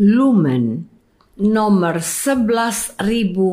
Lumen nomor 11.092.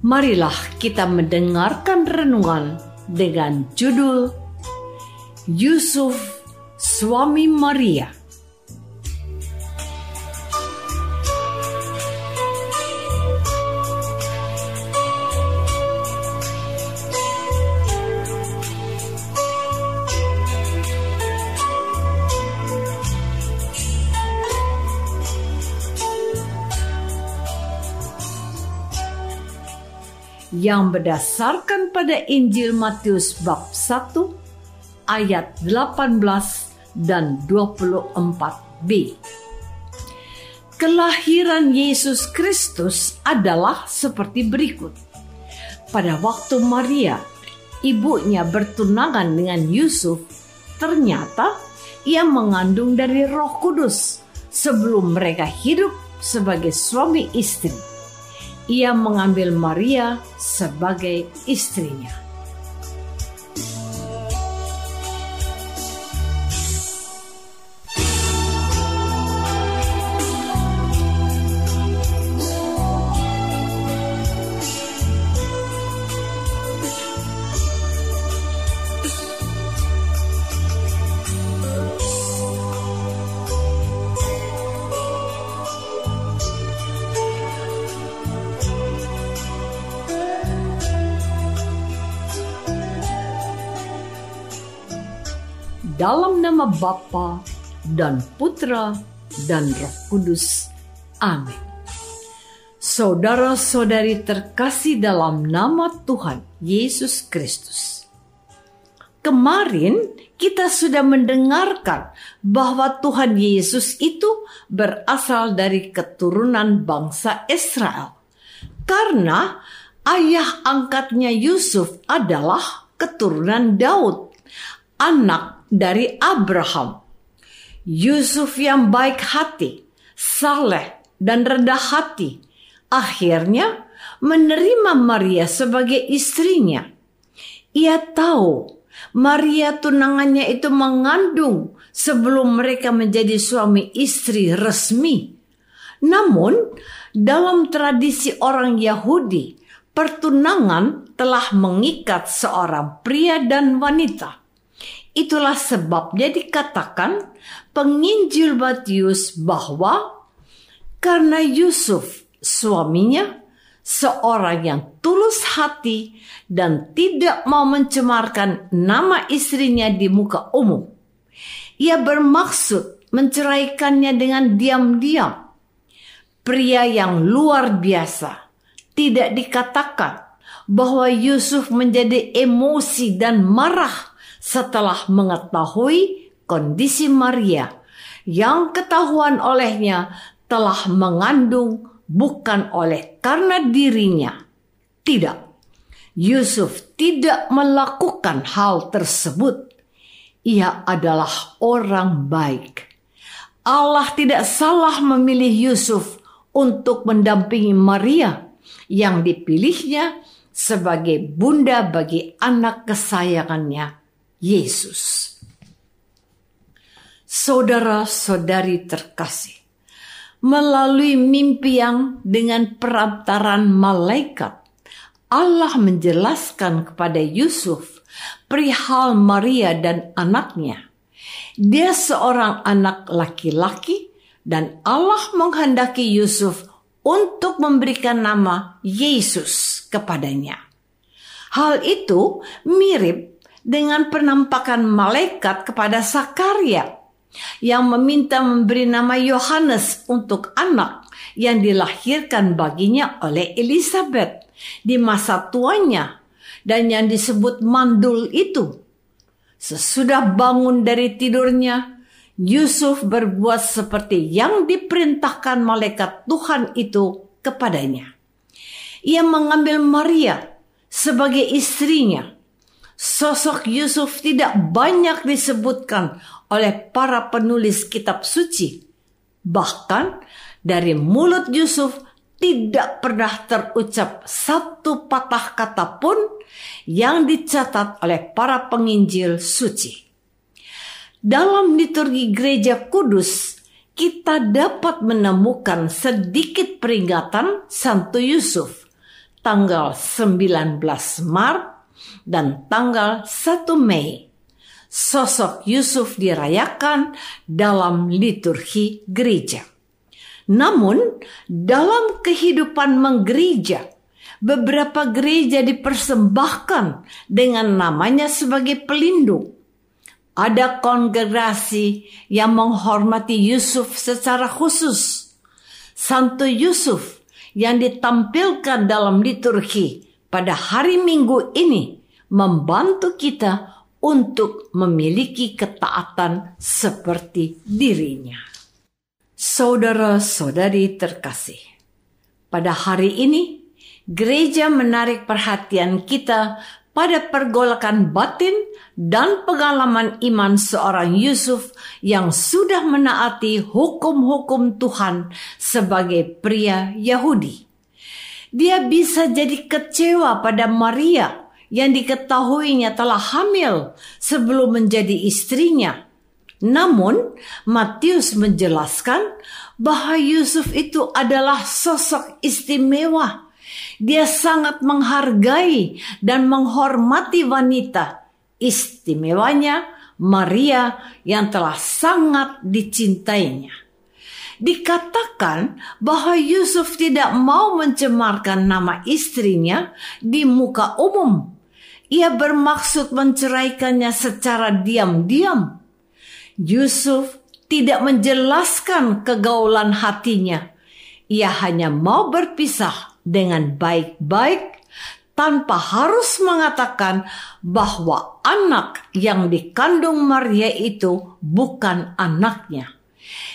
marilah kita mendengarkan renungan dengan judul Yusuf, Suami Maria. Yang berdasarkan pada Injil Matius bab 1 ayat 18 dan 24b. Kelahiran Yesus Kristus adalah seperti berikut. Pada waktu Maria, ibunya bertunangan dengan Yusuf, ternyata ia mengandung dari Roh Kudus sebelum mereka hidup sebagai suami istri. Ia mengambil Maria sebagai istrinya. Dalam nama Bapa dan Putra dan Roh Kudus. Amin. Saudara-saudari terkasih dalam nama Tuhan Yesus Kristus. Kemarin kita sudah mendengarkan bahwa Tuhan Yesus itu berasal dari keturunan bangsa Israel. Karena ayah angkatnya Yusuf adalah keturunan Daud, anak dari Abraham. Yusuf yang baik hati, saleh, dan rendah hati, akhirnya menerima Maria sebagai istrinya. Ia tahu Maria tunangannya itu mengandung sebelum mereka menjadi suami istri resmi. Namun, dalam tradisi orang Yahudi, pertunangan telah mengikat seorang pria dan wanita. Itulah sebabnya dikatakan penginjil Matius bahwa karena Yusuf suaminya seorang yang tulus hati dan tidak mau mencemarkan nama istrinya di muka umum, ia bermaksud menceraikannya dengan diam-diam. Pria yang luar biasa, tidak dikatakan bahwa Yusuf menjadi emosi dan marah setelah mengetahui kondisi Maria yang ketahuan olehnya telah mengandung bukan oleh karena dirinya. Tidak, Yusuf tidak melakukan hal tersebut. Ia adalah orang baik. Allah tidak salah memilih Yusuf untuk mendampingi Maria yang dipilihnya sebagai bunda bagi anak kesayangannya, Yesus. Saudara-saudari terkasih, melalui mimpi yang dengan perantaran malaikat, Allah menjelaskan kepada Yusuf perihal Maria dan anaknya. Dia seorang anak laki-laki dan Allah menghendaki Yusuf untuk memberikan nama Yesus kepadanya. Hal itu mirip dengan penampakan malaikat kepada Sakaria yang meminta memberi nama Yohanes untuk anak yang dilahirkan baginya oleh Elisabeth di masa tuanya dan yang disebut mandul itu. Sesudah bangun dari tidurnya, Yusuf berbuat seperti yang diperintahkan malaikat Tuhan itu kepadanya. Ia mengambil Maria sebagai istrinya. Sosok Yusuf tidak banyak disebutkan oleh para penulis kitab suci. Bahkan dari mulut Yusuf tidak pernah terucap satu patah kata pun yang dicatat oleh para penginjil suci. Dalam liturgi Gereja Kudus, kita dapat menemukan sedikit peringatan Santo Yusuf, tanggal 19 Maret dan tanggal 1 Mei. Sosok Yusuf dirayakan dalam liturgi gereja. Namun, dalam kehidupan menggereja, beberapa gereja dipersembahkan dengan namanya sebagai pelindung. Ada kongregasi yang menghormati Yusuf secara khusus. Santo Yusuf yang ditampilkan dalam liturgi pada hari Minggu ini membantu kita untuk memiliki ketaatan seperti dirinya. Saudara-saudari terkasih, pada hari ini gereja menarik perhatian kita pada pergolakan batin dan pengalaman iman seorang Yusuf yang sudah menaati hukum-hukum Tuhan sebagai pria Yahudi. Dia bisa jadi kecewa pada Maria yang diketahuinya telah hamil sebelum menjadi istrinya. Namun, Matius menjelaskan bahwa Yusuf itu adalah sosok istimewa. Dia sangat menghargai dan menghormati wanita, istimewanya Maria yang telah sangat dicintainya. Dikatakan bahwa Yusuf tidak mau mencemarkan nama istrinya di muka umum. Ia bermaksud menceraikannya secara diam-diam. Yusuf tidak menjelaskan kegaulan hatinya. Ia hanya mau berpisah dengan baik-baik tanpa harus mengatakan bahwa anak yang dikandung Maria itu bukan anaknya.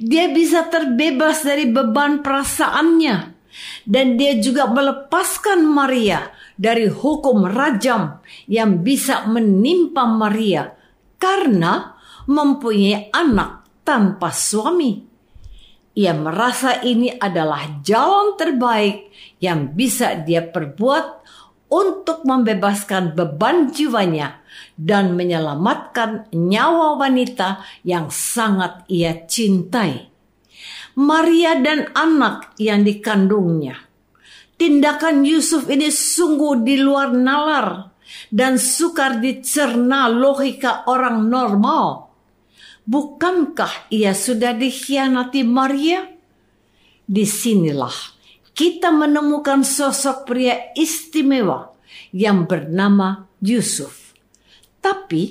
Dia bisa terbebas dari beban perasaannya dan dia juga melepaskan Maria dari hukum rajam yang bisa menimpa Maria karena mempunyai anak tanpa suami. Ia merasa ini adalah jalan terbaik yang bisa dia perbuat untuk membebaskan beban jiwanya dan menyelamatkan nyawa wanita yang sangat ia cintai, Maria dan anak yang dikandungnya. Tindakan Yusuf ini sungguh di luar nalar dan sukar dicerna logika orang normal. Bukankah ia sudah dikhianati Maria? Disinilah kita menemukan sosok pria istimewa yang bernama Yusuf. Tapi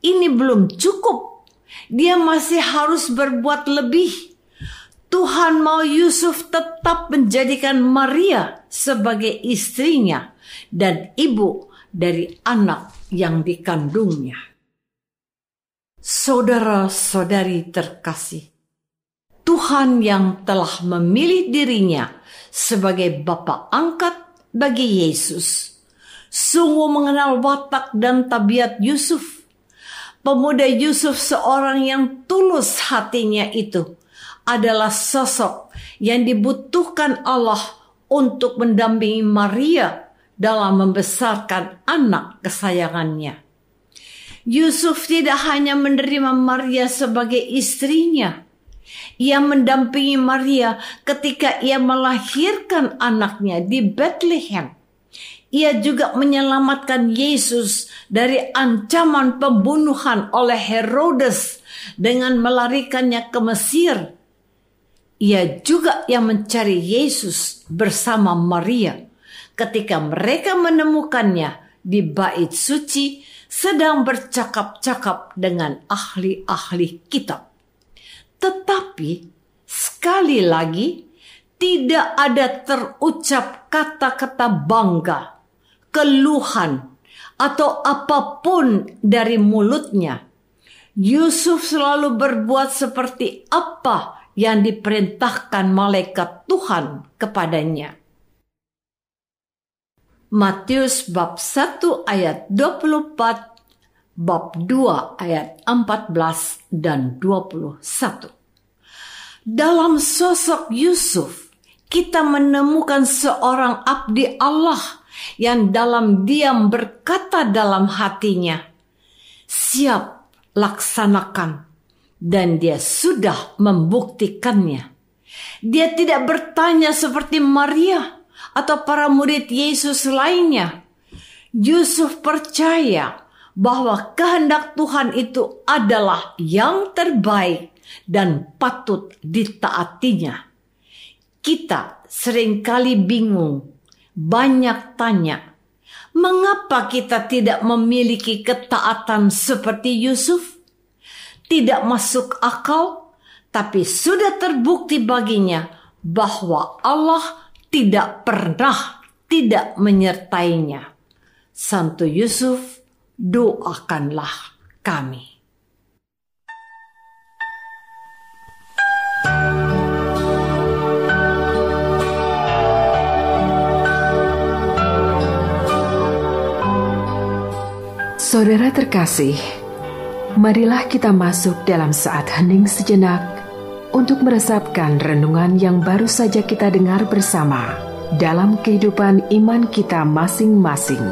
ini belum cukup. Dia masih harus berbuat lebih. Tuhan mau Yusuf tetap menjadikan Maria sebagai istrinya dan ibu dari anak yang dikandungnya. Saudara-saudari terkasih, Tuhan yang telah memilih dirinya sebagai bapa angkat bagi Yesus. Sungguh mengenal watak dan tabiat Yusuf. Pemuda Yusuf, seorang yang tulus hatinya itu, adalah sosok yang dibutuhkan Allah untuk mendampingi Maria dalam membesarkan anak kesayangannya. Yusuf tidak hanya menerima Maria sebagai istrinya. Ia mendampingi Maria ketika ia melahirkan anaknya di Bethlehem. Ia juga menyelamatkan Yesus dari ancaman pembunuhan oleh Herodes dengan melarikannya ke Mesir. Ia juga yang mencari Yesus bersama Maria ketika mereka menemukannya di bait suci sedang bercakap-cakap dengan ahli-ahli kitab. Tetapi sekali lagi tidak ada terucap kata-kata bangga, keluhan, atau apapun dari mulutnya. Yusuf selalu berbuat seperti apa yang diperintahkan malaikat Tuhan kepadanya. Matius bab 1 ayat 24, bab 2 ayat 14 dan 21. Dalam sosok Yusuf, kita menemukan seorang abdi Allah yang dalam diam berkata dalam hatinya, "Siap, laksanakan." Dan dia sudah membuktikannya. Dia tidak bertanya seperti Maria atau para murid Yesus lainnya. Yusuf percaya bahwa kehendak Tuhan itu adalah yang terbaik dan patut ditaatinya. Kita seringkali bingung, banyak tanya, mengapa kita tidak memiliki ketaatan seperti Yusuf? Tidak masuk akal, tapi sudah terbukti baginya bahwa Allah tidak pernah tidak menyertainya. Santo Yusuf, doakanlah kami. Saudara terkasih, marilah kita masuk dalam saat hening sejenak untuk meresapkan renungan yang baru saja kita dengar bersama dalam kehidupan iman kita masing-masing.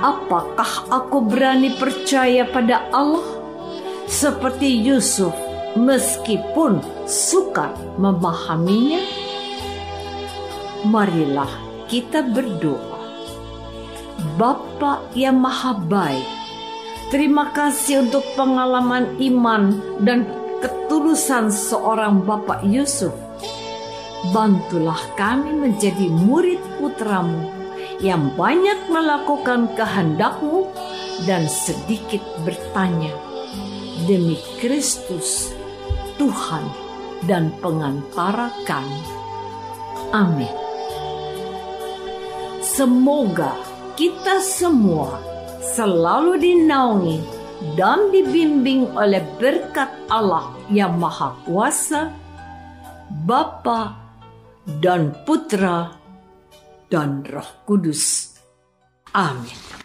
Apakah aku berani percaya pada Allah seperti Yusuf, meskipun sukar memahaminya? Marilah kita berdoa. Bapa yang maha baik, terima kasih untuk pengalaman iman dan ketulusan seorang Bapa Yusuf. Bantulah kami menjadi murid putramu yang banyak melakukan kehendakmu dan sedikit bertanya. Demi Kristus Tuhan dan pengantara kami. Amin. Semoga kita semua selalu dinaungi dan dibimbing oleh berkat Allah yang Maha Kuasa, Bapa dan Putra dan Roh Kudus. Amin.